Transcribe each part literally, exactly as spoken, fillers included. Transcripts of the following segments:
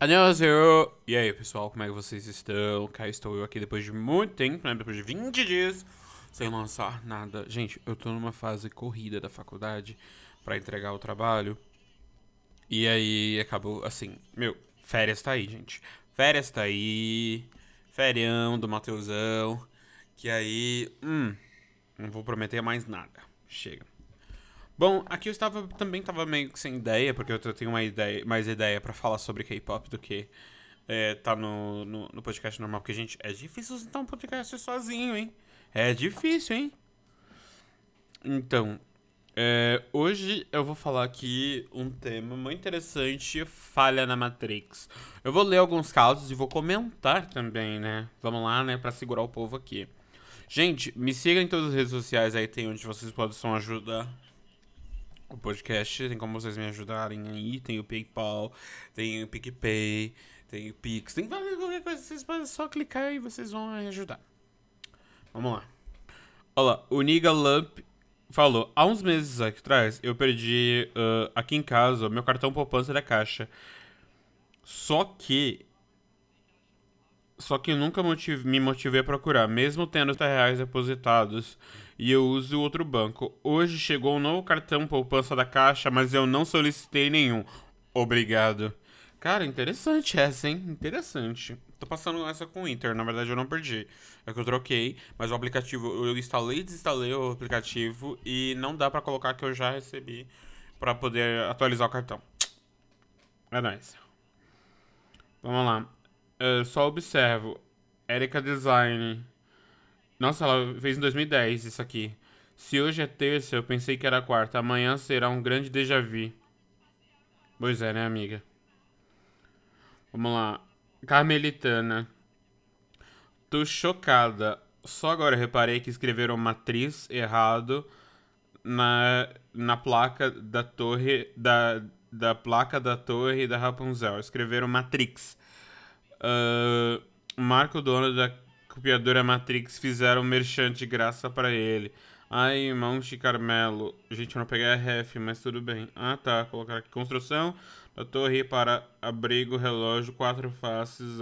Annyeonghaseyo! E aí, pessoal, como é que vocês estão? Cá estou eu aqui depois de muito tempo, né? Depois de vinte dias sem lançar nada. Gente, eu tô numa fase corrida da faculdade pra entregar o trabalho. E aí, acabou assim... Meu, férias tá aí, gente. Férias tá aí... Ferião do Mateusão... Que aí... Hum... Não vou prometer mais nada. Chega. Bom, aqui eu estava, também estava meio que sem ideia, porque eu tenho uma ideia, mais ideia pra falar sobre K-pop do que é, tá no, no, no podcast normal. Porque, gente, é difícil sustentar um podcast sozinho, hein? É difícil, hein? Então, é, hoje eu vou falar aqui um tema muito interessante, falha na Matrix. Eu vou ler alguns casos e vou comentar também, né? Vamos lá, né? Pra segurar o povo aqui. Gente, me sigam em todas as redes sociais, aí tem onde vocês podem ajudar o podcast, tem como vocês me ajudarem aí, tem o PayPal, tem o PicPay, tem o Pix, tem qualquer coisa, vocês podem só clicar e vocês vão me ajudar. Vamos lá. Olha lá, o NigaLump falou, há uns meses atrás eu perdi uh, aqui em casa meu cartão poupança da Caixa, só que... Só que eu nunca motive, me motivei a procurar, mesmo tendo trinta reais depositados e eu uso outro banco. Hoje chegou um novo cartão poupança da Caixa, mas eu não solicitei nenhum. Obrigado. Cara, interessante essa, hein? Interessante. Tô passando essa com o Inter, na verdade eu não perdi. É que eu troquei, mas o aplicativo, eu instalei e desinstalei o aplicativo e não dá pra colocar que eu já recebi pra poder atualizar o cartão. É nóis. Vamos lá. Eu só observo. Erica Design. Nossa, ela fez em dois mil e dez isso aqui. Se hoje é terça, eu pensei que era quarta. Amanhã será um grande déjà vu. Pois é, né, amiga? Vamos lá. Carmelitana. Tô chocada. Só agora reparei que escreveram matriz errado na, na placa da torre... Da, da placa da torre da Rapunzel. Escreveram Matrix. Uh, Marco, dono da copiadora Matrix, fizeram um merchan de graça pra ele. Ai, Monte Carmelo. Gente, eu não peguei a ref, mas tudo bem. Ah, tá. Colocar aqui. Construção da torre para abrigo, relógio, quatro faces.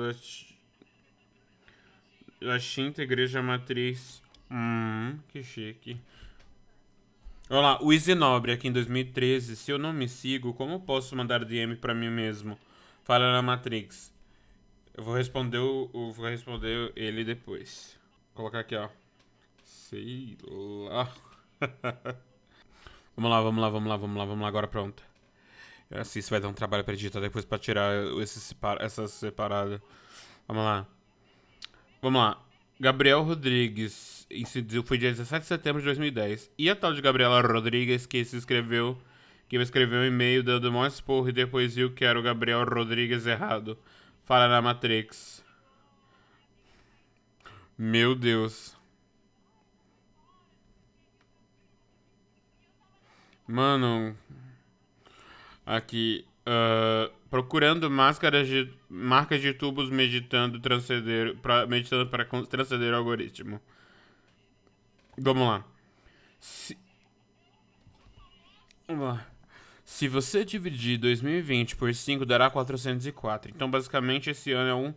A Xinta, igreja matriz. Hum, que chique. Olha lá, o Isenobre aqui em dois mil e treze. Se eu não me sigo, como posso mandar D M pra mim mesmo? Fala na Matrix. Eu vou responder, o, eu vou responder ele depois. Vou colocar aqui, ó. Sei lá. Vamos lá, vamos lá, vamos lá, vamos lá, vamos lá. Agora pronto. Assim, isso vai dar um trabalho pra editar depois pra tirar esse, essa separada. Vamos lá. Vamos lá. Gabriel Rodrigues. Foi dia dezessete de setembro de dois mil e dez. E a tal de Gabriela Rodrigues que se inscreveu... Que me escreveu um e-mail dando mó esporro e depois viu que era o Gabriel Rodrigues errado. Fala na Matrix. Meu Deus. Mano. Aqui. Uh, procurando máscaras de... Marcas de tubos meditando transcender... Pra, meditando para transcender o algoritmo. Vamos lá. Se... Vamos lá. Se você dividir dois mil e vinte por cinco, dará quatrocentos e quatro. Então, basicamente, esse ano é um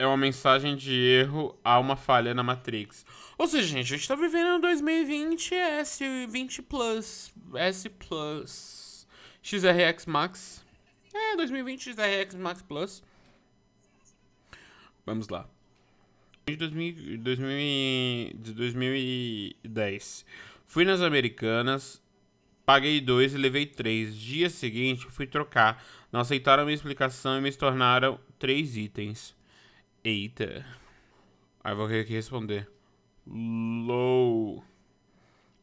é uma mensagem de erro a uma falha na Matrix. Ou seja, gente, a gente tá vivendo dois mil e vinte S vinte Plus, S Plus, X R X Max. É, dois mil e vinte X R X Max Plus. Vamos lá. De dois mil e dez. Fui nas Americanas. Paguei dois e levei três. Dia seguinte, fui trocar. Não aceitaram minha explicação e me tornaram três itens. Eita. Aí vou ter que responder. Low.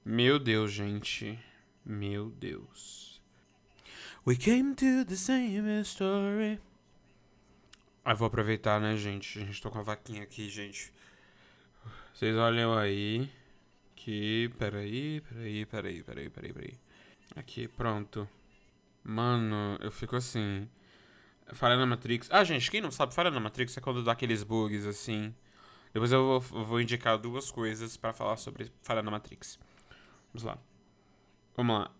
Meu Deus, gente. Meu Deus. We came to the same story. Aí vou aproveitar, né, gente? A gente tá com a vaquinha aqui, gente. Vocês olham aí. Que... Peraí, peraí, peraí, peraí, peraí, peraí. Aqui, pronto. Mano, eu fico assim. Falha na Matrix. Ah, gente, quem não sabe, falha na Matrix é quando dá aqueles bugs, assim. Depois eu vou, eu vou indicar duas coisas pra falar sobre falha na Matrix. Vamos lá. Vamos lá.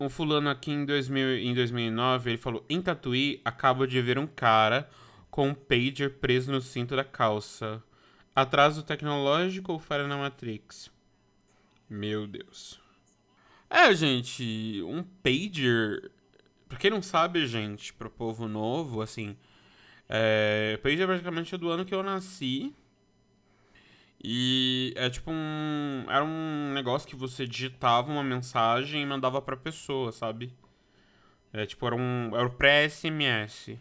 um fulano aqui em, dois mil, em dois mil e nove, ele falou: em Tatuí, acabo de ver um cara com um pager preso no cinto da calça. Atraso tecnológico ou falha na Matrix? Meu Deus. É, gente, um pager... Pra quem não sabe, gente, pro povo novo, assim... É, pager é praticamente do ano que eu nasci. E é tipo um... Era um negócio que você digitava uma mensagem e mandava pra pessoa, sabe? É tipo, era um... Era o pré-S M S.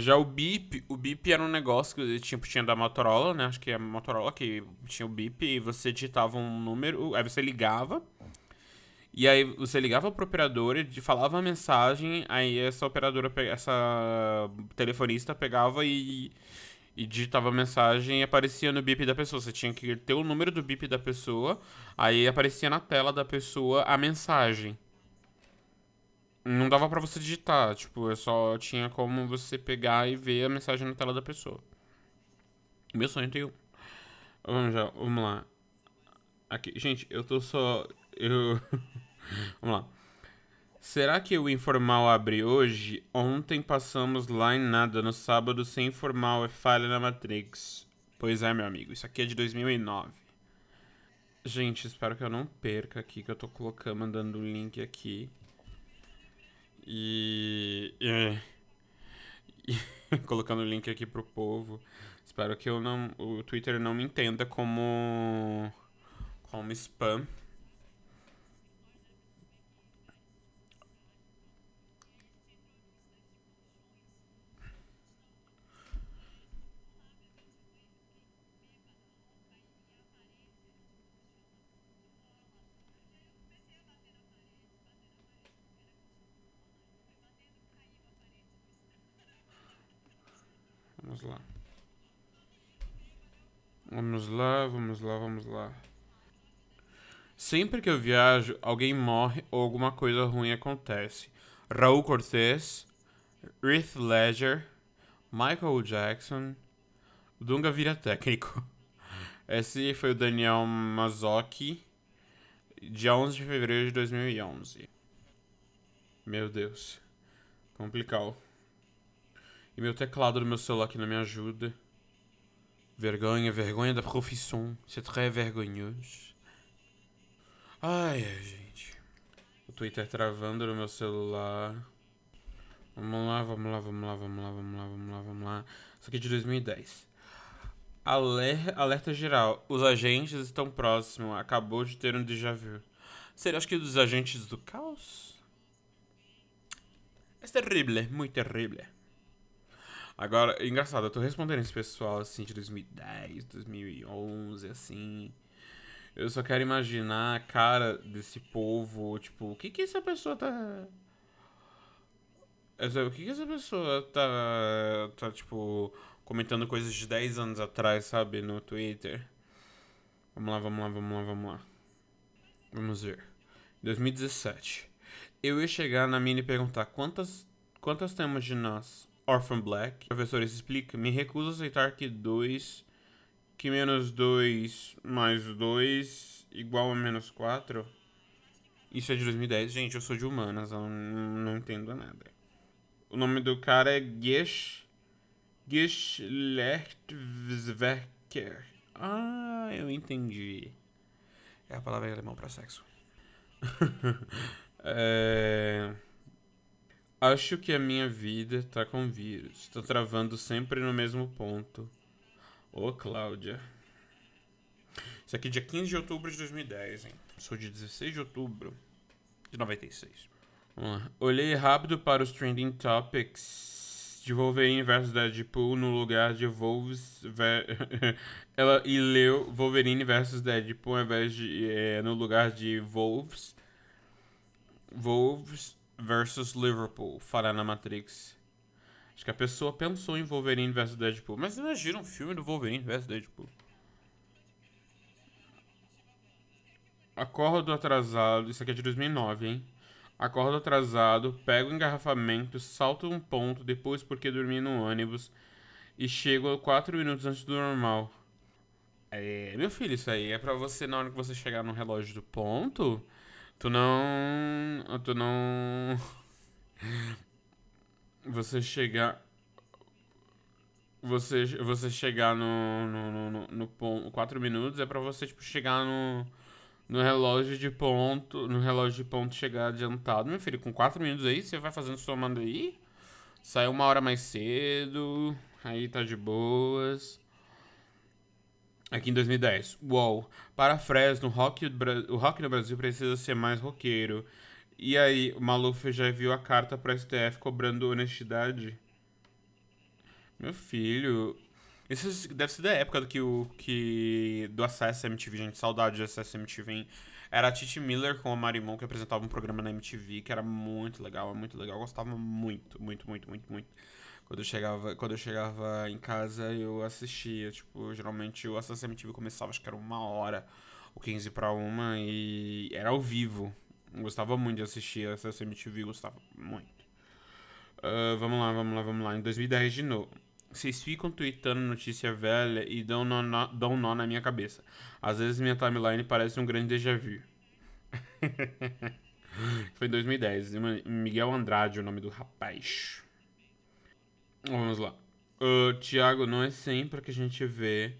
Já o B I P, o B I P era um negócio que tipo, tinha da Motorola, né? Acho que é a Motorola que tinha o B I P e você digitava um número, aí você ligava. E aí você ligava pro operador e falava a mensagem, aí essa operadora, essa telefonista pegava e, e digitava a mensagem e aparecia no B I P da pessoa. Você tinha que ter o número do B I P da pessoa, aí aparecia na tela da pessoa a mensagem. Não dava pra você digitar, tipo, eu só tinha como você pegar e ver a mensagem na tela da pessoa. Meu sonho tem um. Vamos já, vamos lá. Aqui, gente, eu tô só... Eu... vamos lá. Será que o informal abre hoje? Ontem passamos lá em nada, no sábado, sem informal, é falha na Matrix. Pois é, meu amigo, isso aqui é de dois mil e nove. Gente, espero que eu não perca aqui, que eu tô colocando, mandando o link aqui. E... É. E colocando o link aqui pro povo. Espero que eu não, o Twitter não me entenda como... Como spam. Vamos lá. Vamos lá, vamos lá, vamos lá. Sempre que eu viajo, alguém morre ou alguma coisa ruim acontece. Raul Cortez, Heath Ledger, Michael Jackson, Dunga vira técnico. Esse foi o Daniel Mazocchi, dia onze de fevereiro de dois mil e onze. Meu Deus. Complicado. E meu teclado do meu celular que não me ajuda. Vergonha, vergonha da profissão. C'est très vergonhoso. Ai, gente. O Twitter travando no meu celular. Vamos lá, vamos lá, vamos lá, vamos lá, vamos lá, vamos lá, vamos lá. Isso aqui é de dois mil e dez. Aler- alerta geral. Os agentes estão próximos. Acabou de ter um déjà vu. Será que dos agentes do caos? É terrível, muito terrível. Agora, engraçado, eu tô respondendo esse pessoal, assim, de dois mil e dez, dois mil e onze, assim... Eu só quero imaginar a cara desse povo, tipo, o que que essa pessoa tá... O que que essa pessoa tá, tá tipo, comentando coisas de dez anos atrás, sabe, no Twitter? Vamos lá, vamos lá, vamos lá, vamos lá. Vamos ver. dois mil e dezessete. Eu ia chegar na mina e perguntar, quantas, quantas temos de nós? Orphan Black. Professor, isso explica. Me recuso a aceitar que dois... Que menos dois mais dois igual a menos quatro. Isso é de dois mil e dez. Gente, eu sou de humanas. Eu não, não entendo nada. O nome do cara é Gesch... Geschlecht... Ah, eu entendi. É a palavra em alemão pra sexo. é... Acho que a minha vida tá com vírus. Tô travando sempre no mesmo ponto. Ô, Cláudia. Isso aqui é dia quinze de outubro de dois mil e dez, hein? Sou de dezesseis de outubro de noventa e seis. Vamos lá. Olhei rápido para os trending topics de Wolverine versus Deadpool no lugar de Wolves... Ver... Ela e leu Wolverine versus Deadpool ao invés de... É, no lugar de Wolves... Wolves... versus Liverpool, falha na Matrix. Acho que a pessoa pensou em Wolverine versus Deadpool. Mas imagina um filme do Wolverine versus Deadpool. Acordo atrasado. Isso aqui é de dois mil e nove, hein? Acordo atrasado, pego o engarrafamento, salto um ponto, depois porque dormi no ônibus e chego quatro minutos antes do normal. É, meu filho, isso aí é pra você, na hora que você chegar no relógio do ponto... Tu não... Tu não... Você chegar... Você, você chegar no, no, no, no, no ponto... Quatro minutos é pra você, tipo, chegar no... No relógio de ponto... No relógio de ponto chegar adiantado. Meu filho, com quatro minutos aí, você vai fazendo somando aí. Saiu uma hora mais cedo. Aí tá de boas. Aqui em dois mil e dez. Uou. Para Fresno, rock, o rock no Brasil precisa ser mais roqueiro. E aí, o Maluf já viu a carta pro S T F cobrando honestidade? Meu filho... Isso deve ser da época do, que o, que, do Acesso M T V, gente. Saudade do Acesso M T V, hein? Era a Titi Miller com a Marimon, que apresentava um programa na M T V, que era muito legal, muito legal. Eu gostava muito, muito, muito, muito, muito. Quando eu chegava, quando eu chegava em casa, eu assistia. Tipo, geralmente o Acesso M T V começava, acho que era uma hora, ou quinze pra uma, e era ao vivo. Eu gostava muito de assistir Acesso M T V, gostava muito. Uh, vamos lá, vamos lá, vamos lá. Em dois mil e dez de novo. Vocês ficam tweetando notícia velha e dão nó, nó, dão nó na minha cabeça. Às vezes minha timeline parece um grande déjà vu. Foi em dois mil e dez. Miguel Andrade é o nome do rapaz. Vamos lá. Uh, Tiago, não é sempre que a gente vê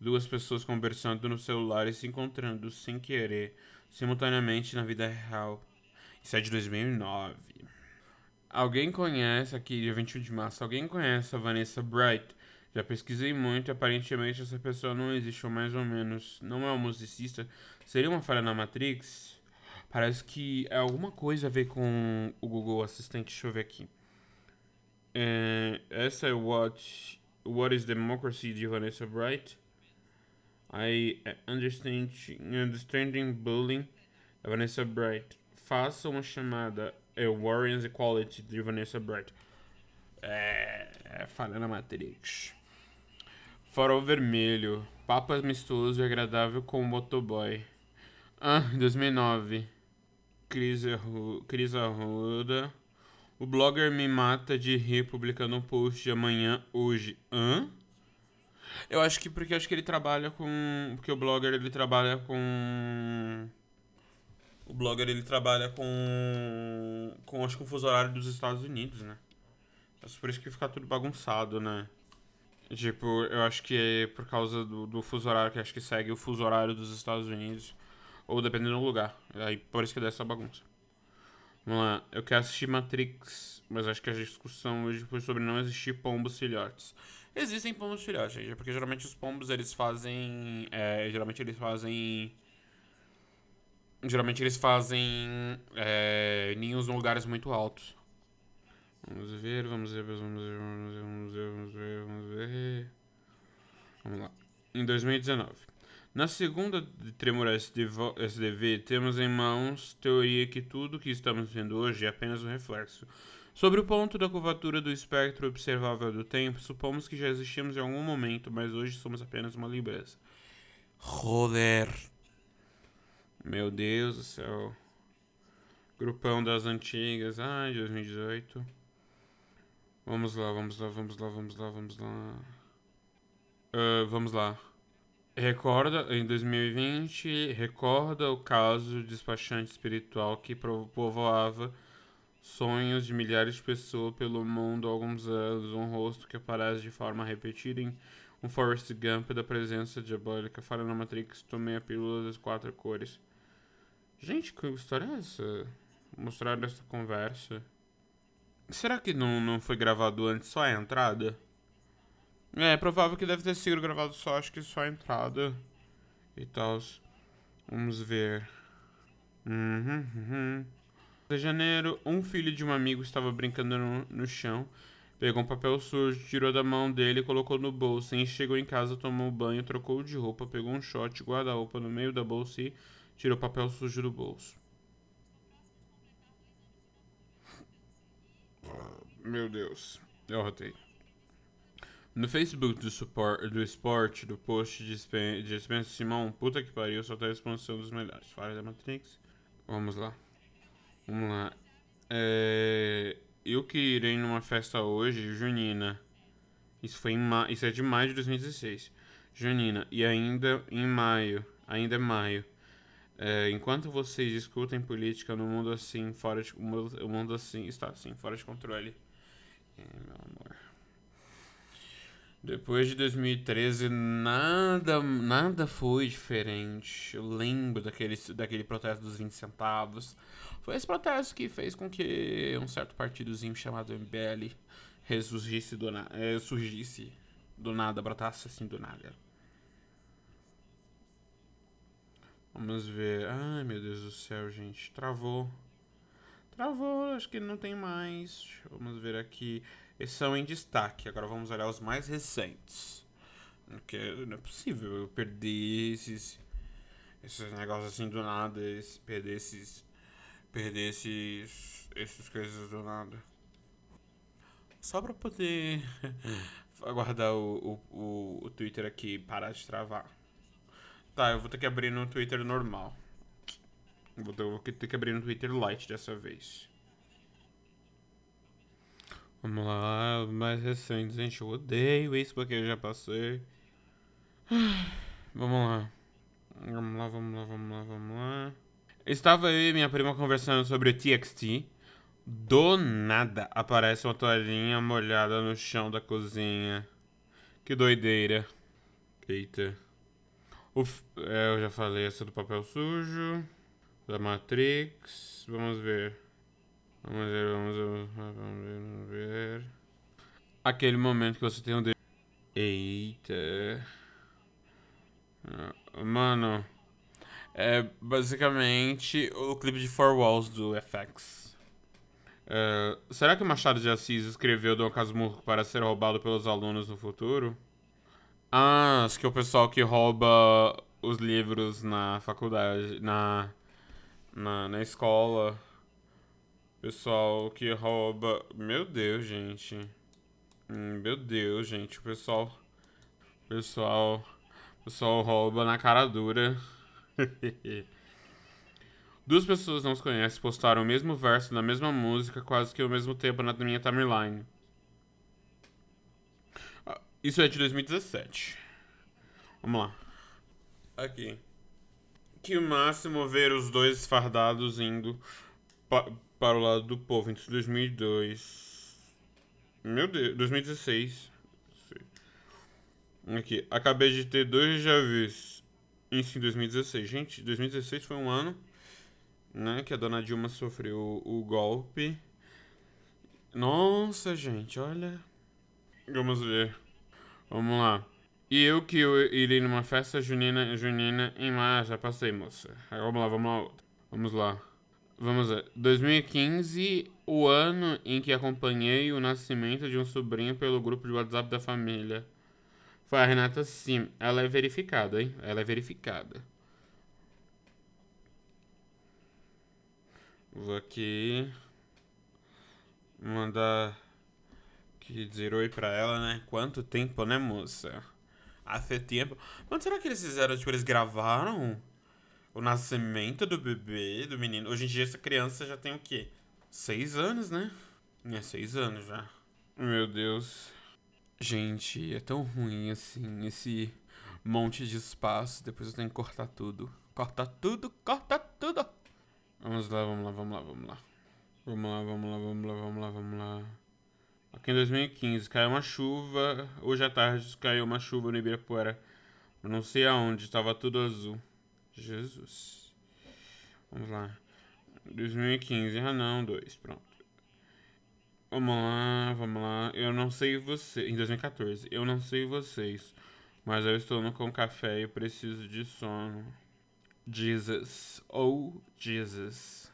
duas pessoas conversando no celular e se encontrando sem querer, simultaneamente na vida real. Isso é de dois mil e nove. Alguém conhece, aqui dia vinte e um de março, alguém conhece a Vanessa Bright? Já pesquisei muito e aparentemente essa pessoa não existe, ou mais ou menos, não é um musicista. Seria uma falha na Matrix? Parece que é alguma coisa a ver com o Google Assistente, deixa eu ver aqui. É, essa é What, What is Democracy, de Vanessa Bright. I understand, Understanding Bullying, da Vanessa Bright. Faça uma chamada... É Warriors Equality, de Vanessa Bright. É... é falha na Matrix. Farol vermelho. Papo amistoso e agradável com o motoboy. Ah, dois mil e nove. Cris, Arru... Cris Arruda. O blogger me mata de rir publicando um post de amanhã, hoje. Hã? Eu acho que porque acho que ele trabalha com... Porque o blogger, ele trabalha com... O blogger, ele trabalha com, com acho que um fuso horário dos Estados Unidos, né? É por isso que fica tudo bagunçado, né? Tipo, eu acho que é por causa do, do fuso horário, que acho que segue o fuso horário dos Estados Unidos. Ou dependendo do lugar. Aí por isso que dá essa bagunça. Vamos lá. Eu quero assistir Matrix, mas acho que a discussão hoje foi sobre não existir pombos filhotes. Existem pombos filhotes, gente. Porque geralmente os pombos, eles fazem... É, geralmente eles fazem... Geralmente eles fazem é, ninhos em lugares muito altos. Vamos ver, vamos ver, vamos ver, vamos ver, vamos ver, vamos ver, vamos ver. Vamos lá. Em dois mil e dezenove. Na segunda de Tremor S D V, temos em mãos teoria que tudo que estamos vendo hoje é apenas um reflexo. Sobre o ponto da curvatura do espectro observável do tempo, supomos que já existíamos em algum momento, mas hoje somos apenas uma lembrança. Joder. Meu Deus do céu. Grupão das antigas. Ai, dois mil e dezoito. Vamos lá, vamos lá, vamos lá, vamos lá, vamos lá. Uh, vamos lá. Recorda, em dois mil e vinte, recorda o caso do despachante espiritual que povoava sonhos de milhares de pessoas pelo mundo há alguns anos. Um rosto que aparece de forma repetida em... Um Forrest Gump da presença diabólica. Falha na Matrix, tomei a pílula das quatro cores. Gente, que história é essa? Mostraram essa conversa. Será que não, não foi gravado antes, só a entrada? É, é provável que deve ter sido gravado só, acho que só a entrada. E tal. Vamos ver. Uhum, uhum. De janeiro, um filho de um amigo estava brincando no, no chão. Pegou um papel sujo, tirou da mão dele, colocou no bolso, e chegou em casa, tomou banho, trocou de roupa, pegou um short, guarda-roupa no meio da bolsa e tirou o papel sujo do bolso. Meu Deus, eu rotei. No Facebook do, support, do esporte, do post de Spencer Simão, puta que pariu, só tá a expansão dos melhores. Falha da Matrix. Vamos lá. Vamos lá. É... Eu que irei numa festa hoje, Junina. Isso, foi em ma... Isso é de maio de dois mil e dezesseis. Junina. E ainda em maio. Ainda é maio. É, enquanto vocês discutem política no mundo assim, fora de, o mundo assim está assim, fora de controle. É, meu amor. Depois de dois mil e treze, nada, nada foi diferente. Eu lembro daquele, daquele protesto dos vinte centavos. Foi esse protesto que fez com que um certo partidozinho chamado M B L ressurgisse do, na, eh, surgisse do nada, brotasse assim do nada. Vamos ver. Ai, meu Deus do céu, gente. Travou. Travou, acho que não tem mais. Vamos ver aqui. Esses são em destaque. Agora vamos olhar os mais recentes. Porque não é possível eu perder esses... Esses negócios assim do nada. Esse, perder esses... Perder esses... Essas coisas do nada. Só pra poder... aguardar o, o, o, o Twitter aqui parar de travar. Tá, eu vou ter que abrir no Twitter normal. Vou ter, vou ter que abrir no Twitter Lite dessa vez. Vamos lá, mais recente, gente. Eu odeio isso porque eu já passei. Vamos lá. Vamos lá, vamos lá, vamos lá, vamos lá. Estava eu e minha prima conversando sobre o T X T. Do nada aparece uma toalhinha molhada no chão da cozinha. Que doideira. Eita. Uf, é, eu já falei essa do papel sujo, da Matrix, vamos ver, vamos ver, vamos ver, vamos ver, vamos ver. Aquele momento que você tem um... De... Eita. Mano, é basicamente o clipe de Four Walls do F X. É, será que o Machado de Assis escreveu Dom Casmurro para ser roubado pelos alunos no futuro? Ah, acho que é o pessoal que rouba os livros na faculdade, na, na, na escola. Pessoal que rouba... Meu Deus, gente. Meu Deus, gente. O pessoal... Pessoal... Pessoal rouba na cara dura. Duas pessoas não se conhecem postaram o mesmo verso na mesma música quase que ao mesmo tempo na minha timeline. Isso é de dois mil e dezessete. Vamos lá. Aqui. Que máximo ver os dois fardados indo pa para o lado do povo. Entre dois mil e dois. Meu Deus. dois mil e dezesseis. Aqui. Acabei de ter dois déjà vus. Isso em dois mil e dezesseis. Gente, dois mil e dezesseis foi um ano, né, que a dona Dilma sofreu o golpe. Nossa, gente. Olha. Vamos ver. Vamos lá. E eu que eu irei numa festa junina, junina em março. Já passei, moça. Vamos lá, vamos lá. Vamos lá. Vamos lá. dois mil e quinze, o ano em que acompanhei o nascimento de um sobrinho pelo grupo de WhatsApp da família. Foi a Renata Sim. Ela é verificada, hein? Ela é verificada. Vou aqui. Mandar... Que dizer oi pra ela, né? Quanto tempo, né, moça? Há tempo. Mas será que eles fizeram, tipo, eles gravaram o nascimento do bebê, do menino? Hoje em dia essa criança já tem o quê? Seis anos, né? É, seis anos já. Meu Deus. Gente, é tão ruim, assim, esse monte de espaço. Depois eu tenho que cortar tudo. Corta tudo, corta tudo. Vamos lá, vamos lá, vamos lá, vamos lá. Vamos lá, vamos lá, vamos lá, vamos lá, vamos lá. Aqui em dois mil e quinze, caiu uma chuva, hoje à tarde caiu uma chuva no Ibirapuera, não sei aonde, tava tudo azul. Jesus. Vamos lá. dois mil e quinze, ah não, dois, pronto. Vamos lá, vamos lá. Eu não sei vocês, em dois mil e quatorze, eu não sei vocês, mas eu estou no com café e preciso de sono. Jesus, oh Jesus.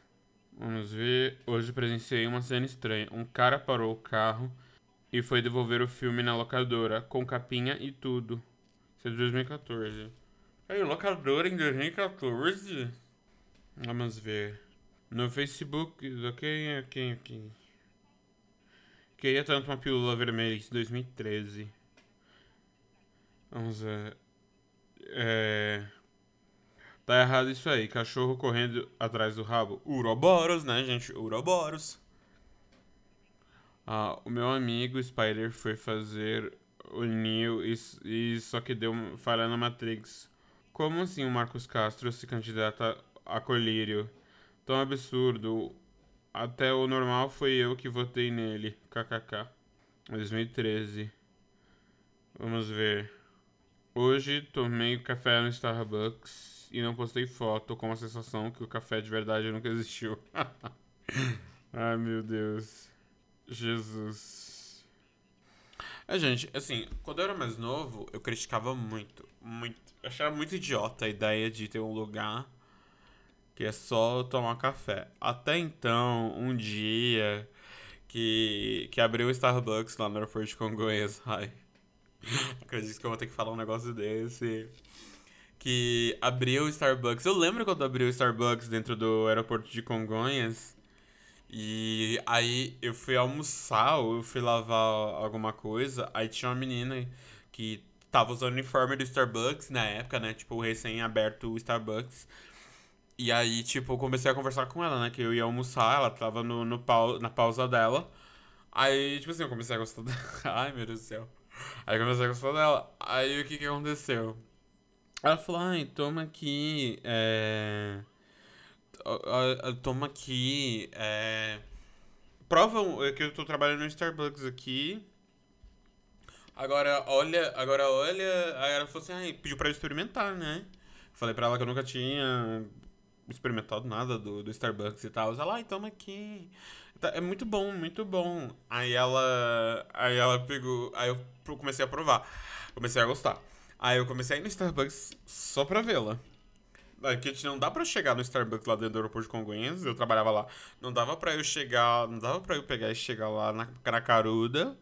Vamos ver. Hoje presenciei uma cena estranha. Um cara parou o carro e foi devolver o filme na locadora, com capinha e tudo. Isso é de dois mil e quatorze. Aí, locadora em dois mil e quatorze? Vamos ver. No Facebook, ok, ok, ok. Queria tanto uma pílula vermelha, isso em dois mil e treze. Vamos ver. É... Tá errado isso aí, cachorro correndo atrás do rabo. Uroboros, né, gente? Uroboros. Ah, o meu amigo Spider foi fazer o Neo e, e só que deu falha na Matrix. Como assim o Marcos Castro se candidata acolírio. Tão absurdo. Até o normal foi eu que votei nele. Kkk. dois mil e treze. Vamos ver. Hoje tomei café no Starbucks e não postei foto, com a sensação que o café de verdade nunca existiu. Ai, meu Deus. Jesus. É, gente, assim, quando eu era mais novo, eu criticava muito, muito. Eu achava muito idiota a ideia de ter um lugar que é só tomar café. Até então, um dia que, que abriu o Starbucks lá no aeroporto de Congonhas. Ai. Acredito que eu vou ter que falar um negócio desse. Que abriu o Starbucks. Eu lembro quando abriu o Starbucks dentro do aeroporto de Congonhas. E aí eu fui almoçar, eu fui lavar alguma coisa. Aí tinha uma menina que tava usando o uniforme do Starbucks na época, né? Tipo, recém-aberto o Starbucks. E aí, tipo, eu comecei a conversar com ela, né? Que eu ia almoçar, ela tava no, no pau, na pausa dela. Aí, tipo assim, eu comecei a gostar dela. Ai, meu Deus do céu. Aí eu comecei a gostar dela. Aí o que que aconteceu? Ela falou, ai, toma aqui, é... Toma aqui, é... Prova que eu tô trabalhando no Starbucks aqui. Agora olha, agora olha... Aí ela falou assim, ai, pediu pra eu experimentar, né? Falei pra ela que eu nunca tinha experimentado nada do, do Starbucks e tal. Ela, ai, toma aqui. É muito bom, muito bom. Aí ela... Aí ela pegou... Aí eu comecei a provar. Comecei a gostar. Aí eu comecei a ir no Starbucks só pra vê-la. Porque a gente não dá pra chegar no Starbucks lá dentro do aeroporto de Congonhas. Eu trabalhava lá. Não dava pra eu chegar... Não dava pra eu pegar e chegar lá na, na caruda.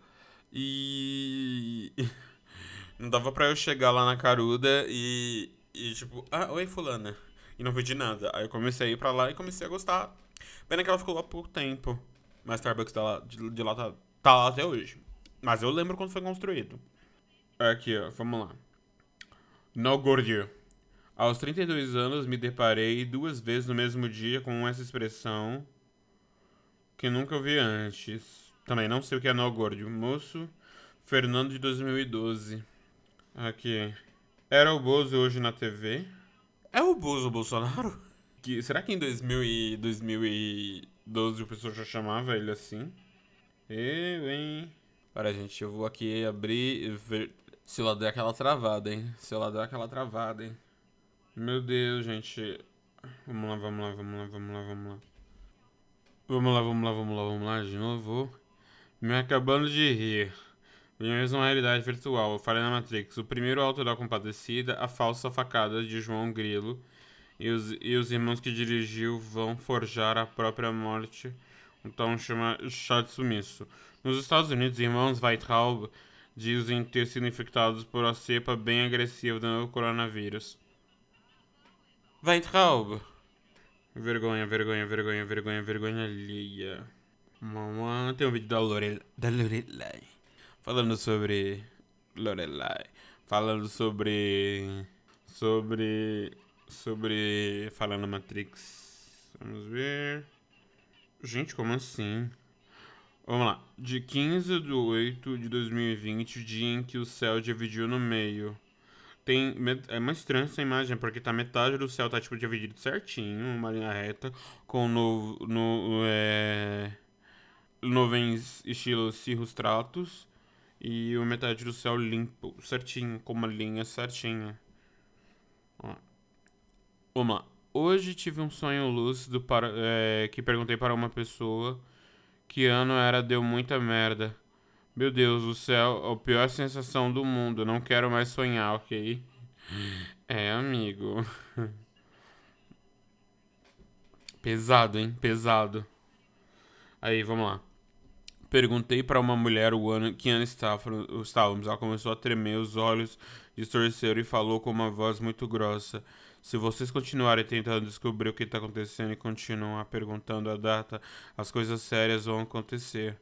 E... Não dava pra eu chegar lá na caruda e... E tipo... Ah, oi, fulana. E não pedi nada. Aí eu comecei a ir pra lá e comecei a gostar. Pena que ela ficou lá por tempo. Mas Starbucks tá lá, de, de lá tá, tá lá até hoje. Mas eu lembro quando foi construído. Aqui, ó, vamos lá. No Gordio. Aos trinta e dois anos me deparei duas vezes no mesmo dia com essa expressão que nunca ouvi antes. Também não sei o que é No Gordio. Moço Fernando de dois mil e doze. Aqui. Era o Bozo hoje na T V? É o Bozo Bolsonaro? Que, será que em dois mil e doze o pessoal já chamava ele assim? Eu, hein? Pera, gente, eu vou aqui abrir e ver se eu der aquela travada, hein? Se eu der aquela travada, hein? Meu Deus, gente. Vamos lá, vamos lá, vamos lá, vamos lá, vamos lá. Vamos lá, vamos lá, vamos lá, vamos lá de novo. Me acabando de rir. Vivemos uma realidade virtual. Eu falei na Matrix. O primeiro autor da Compadecida, a falsa facada de João Grilo. E os, e os irmãos que dirigiu vão forjar a própria morte. Então chama chá de sumiço. Nos Estados Unidos, irmãos Weintraub dizem ter sido infectados por uma cepa bem agressiva do novo coronavírus. Weintraub! Vergonha, vergonha, vergonha, vergonha, vergonha alheia. Mamãe, tem um vídeo da Lorelai, da Lorelai. Falando sobre... Lorelai. Falando sobre... Sobre... Sobre falar na Matrix. Vamos ver. Gente, como assim? Vamos lá. De quinze de oito de dois mil e vinte, o dia em que o céu dividiu no meio. Tem... É mais estranha essa imagem, porque tá metade do céu tá tipo dividido certinho, uma linha reta, com no, no, é, nuvens estilo cirrostratos, e uma metade do céu limpo, certinho, com uma linha certinha. Ó. Vamos lá. Hoje tive um sonho lúcido para, é, que perguntei para uma pessoa que ano era, deu muita merda. Meu Deus, o céu é a pior sensação do mundo. Não quero mais sonhar, ok? É, amigo. Pesado, hein? Pesado. Aí, vamos lá. Perguntei para uma mulher o ano, que ano estávamos. Ela começou a tremer, os olhos distorceram e falou com uma voz muito grossa. Se vocês continuarem tentando descobrir o que está acontecendo e continuar perguntando a data, as coisas sérias vão acontecer.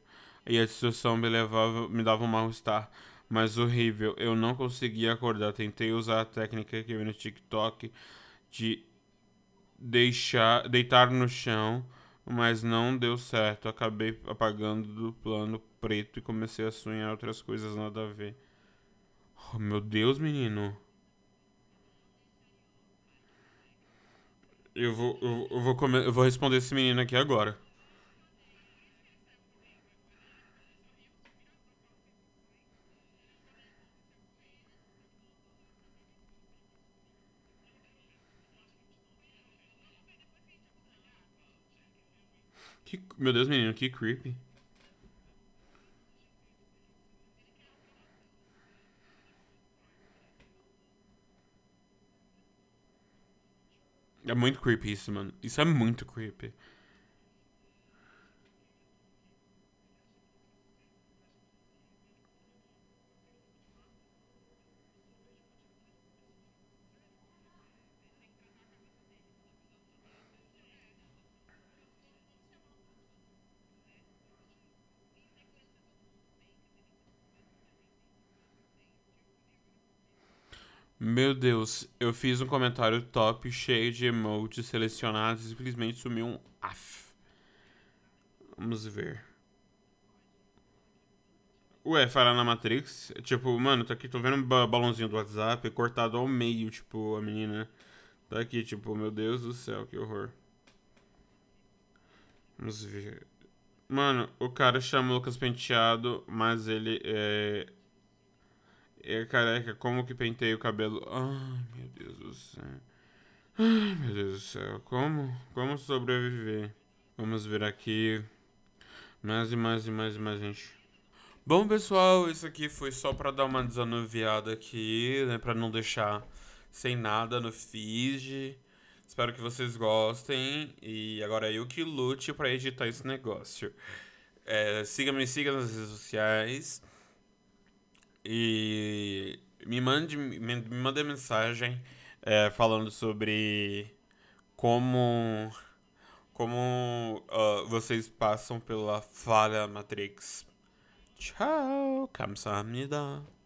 E a distorção me levava, me dava um mal-estar, mas horrível. Eu não conseguia acordar. Tentei usar a técnica que vi no TikTok de deixar, deitar no chão, mas não deu certo. Acabei apagando do plano preto e comecei a sonhar outras coisas nada a ver. Oh, meu Deus, menino. Eu vou, eu, eu, vou comer, eu vou responder esse menino aqui agora. Que, meu Deus, menino, que creepy. É muito creepy isso, mano. Isso é muito creepy. Meu Deus, eu fiz um comentário top cheio de emotes selecionados e simplesmente sumiu um af. Vamos ver. Ué, fará na Matrix? Tipo, mano, tá aqui, tô vendo um balãozinho do WhatsApp cortado ao meio, tipo, a menina tá aqui, tipo, meu Deus do céu, que horror. Vamos ver. Mano, o cara chama o Lucas Penteado, mas ele é... É careca, como que pentei o cabelo? Ai, meu Deus do céu. Ai, meu Deus do céu. Como? Como sobreviver? Vamos ver aqui. Mais e mais e mais e mais, gente. Bom, pessoal, isso aqui foi só pra dar uma desanuviada aqui, né? Pra não deixar sem nada no feed. Espero que vocês gostem. E agora eu que lute pra editar esse negócio. É, siga, me siga nas redes sociais. E me mande, me mande mensagem é, falando sobre como, como uh, vocês passam pela falha Matrix. Tchau, 감사합니다.